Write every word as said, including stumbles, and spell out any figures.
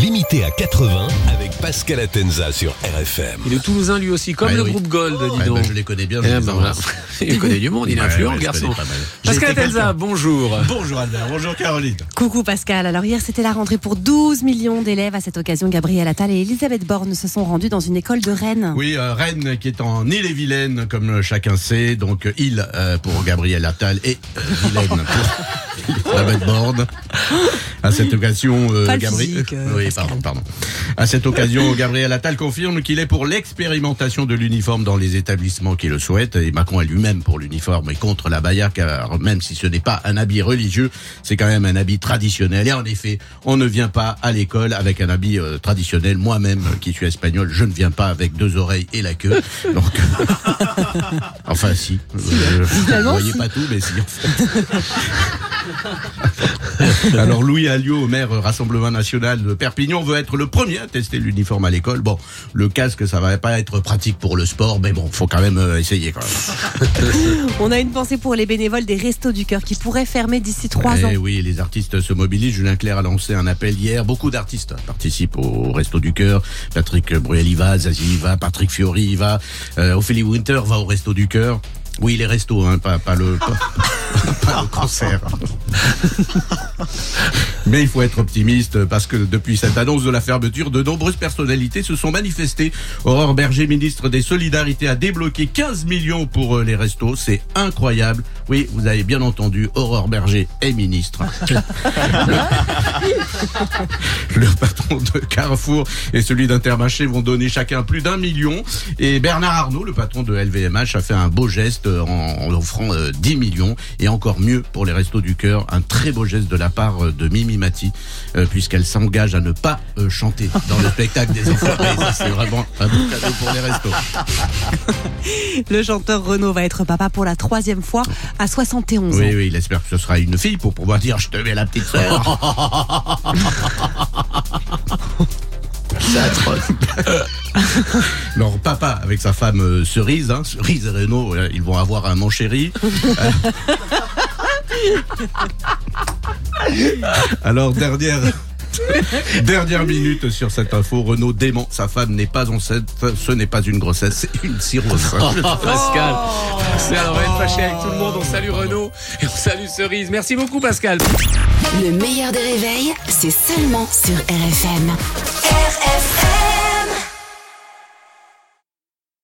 Limité à quatre-vingts avec Pascal Atenza sur R F M. Il est toulousain lui aussi, comme ouais, le oui. groupe Gold, dis ouais, donc. Ben, je les connais bien, je eh les ben, il connaît du monde, il est ouais, influent, ouais, garçon. Pascal Atenza, bonjour. Bonjour Albert, bonjour Caroline. Coucou Pascal. Alors hier, c'était la rentrée pour douze millions d'élèves. À cette occasion, Gabriel Attal et Elisabeth Borne se sont rendus dans une école de Rennes. Oui, euh, Rennes qui est en Ille-et-Vilaine, comme chacun sait. Donc, Île euh, pour Gabriel Attal et euh, Vilaine pour Elisabeth Borne. À cette occasion, euh, Gabriel... Euh, oui, pardon, pardon. À cette occasion, Gabriel Attal confirme qu'il est pour l'expérimentation de l'uniforme dans les établissements qui le souhaitent. Et Macron est lui-même pour l'uniforme et contre la abaya, car même si ce n'est pas un habit religieux, c'est quand même un habit traditionnel. Et en effet, on ne vient pas à l'école avec un habit euh, traditionnel. Moi-même, qui suis espagnol, je ne viens pas avec deux oreilles et la queue. Donc, enfin, si. Euh, je ne voyais pas tout, mais si, en fait. Alors, Louis Aliot, maire Rassemblement National de Perpignan, veut être le premier à tester l'uniforme à l'école. Bon, le casque, ça va pas être pratique pour le sport, mais bon, faut quand même essayer quand même. On a une pensée pour les bénévoles des Restos du Cœur qui pourraient fermer d'ici trois eh ans. Oui, les artistes se mobilisent. Julien Clerc a lancé un appel hier. Beaucoup d'artistes participent au Restos du Cœur. Patrick Bruel y va, Zazie y va, Patrick Fiori y va, euh, Ophélie Winter va au Restos du Cœur. Oui, les restos, hein, pas, pas le... Pas le concert. Mais il faut être optimiste parce que depuis cette annonce de la fermeture, de nombreuses personnalités se sont manifestées. Aurore Berger, ministre des Solidarités, a débloqué quinze millions pour les restos. C'est incroyable. Oui, vous avez bien entendu, Aurore Berger est ministre. Le patron de Carrefour et celui d'Intermarché vont donner chacun plus d'un million. Et Bernard Arnault, le patron de L V M H, a fait un beau geste en offrant dix millions. Et encore mieux pour les Restos du Cœur, un très beau geste de la part de Mimi Mathy, euh, puisqu'elle s'engage à ne pas euh, chanter dans le spectacle des enfants. C'est vraiment un beau cadeau pour les restos. Le chanteur Renaud va être papa pour la troisième fois à soixante et onze ans. Oui, oui, il espère que ce sera une fille pour pouvoir dire « Je te mets la petite sœur ». C'est atroce. Alors papa avec sa femme euh, Cerise, hein, Cerise et Renaud, euh, ils vont avoir un mon chéri. Alors dernière dernière minute sur cette info, Renaud dément sa femme n'est pas enceinte, ce n'est pas une grossesse, c'est une cirrhose. Oh, Pascal, Pascal, on va être fâché avec tout le monde. On salue Renaud et on salue Cerise. Merci beaucoup Pascal. Le meilleur des réveils, c'est seulement sur R F M. R F M.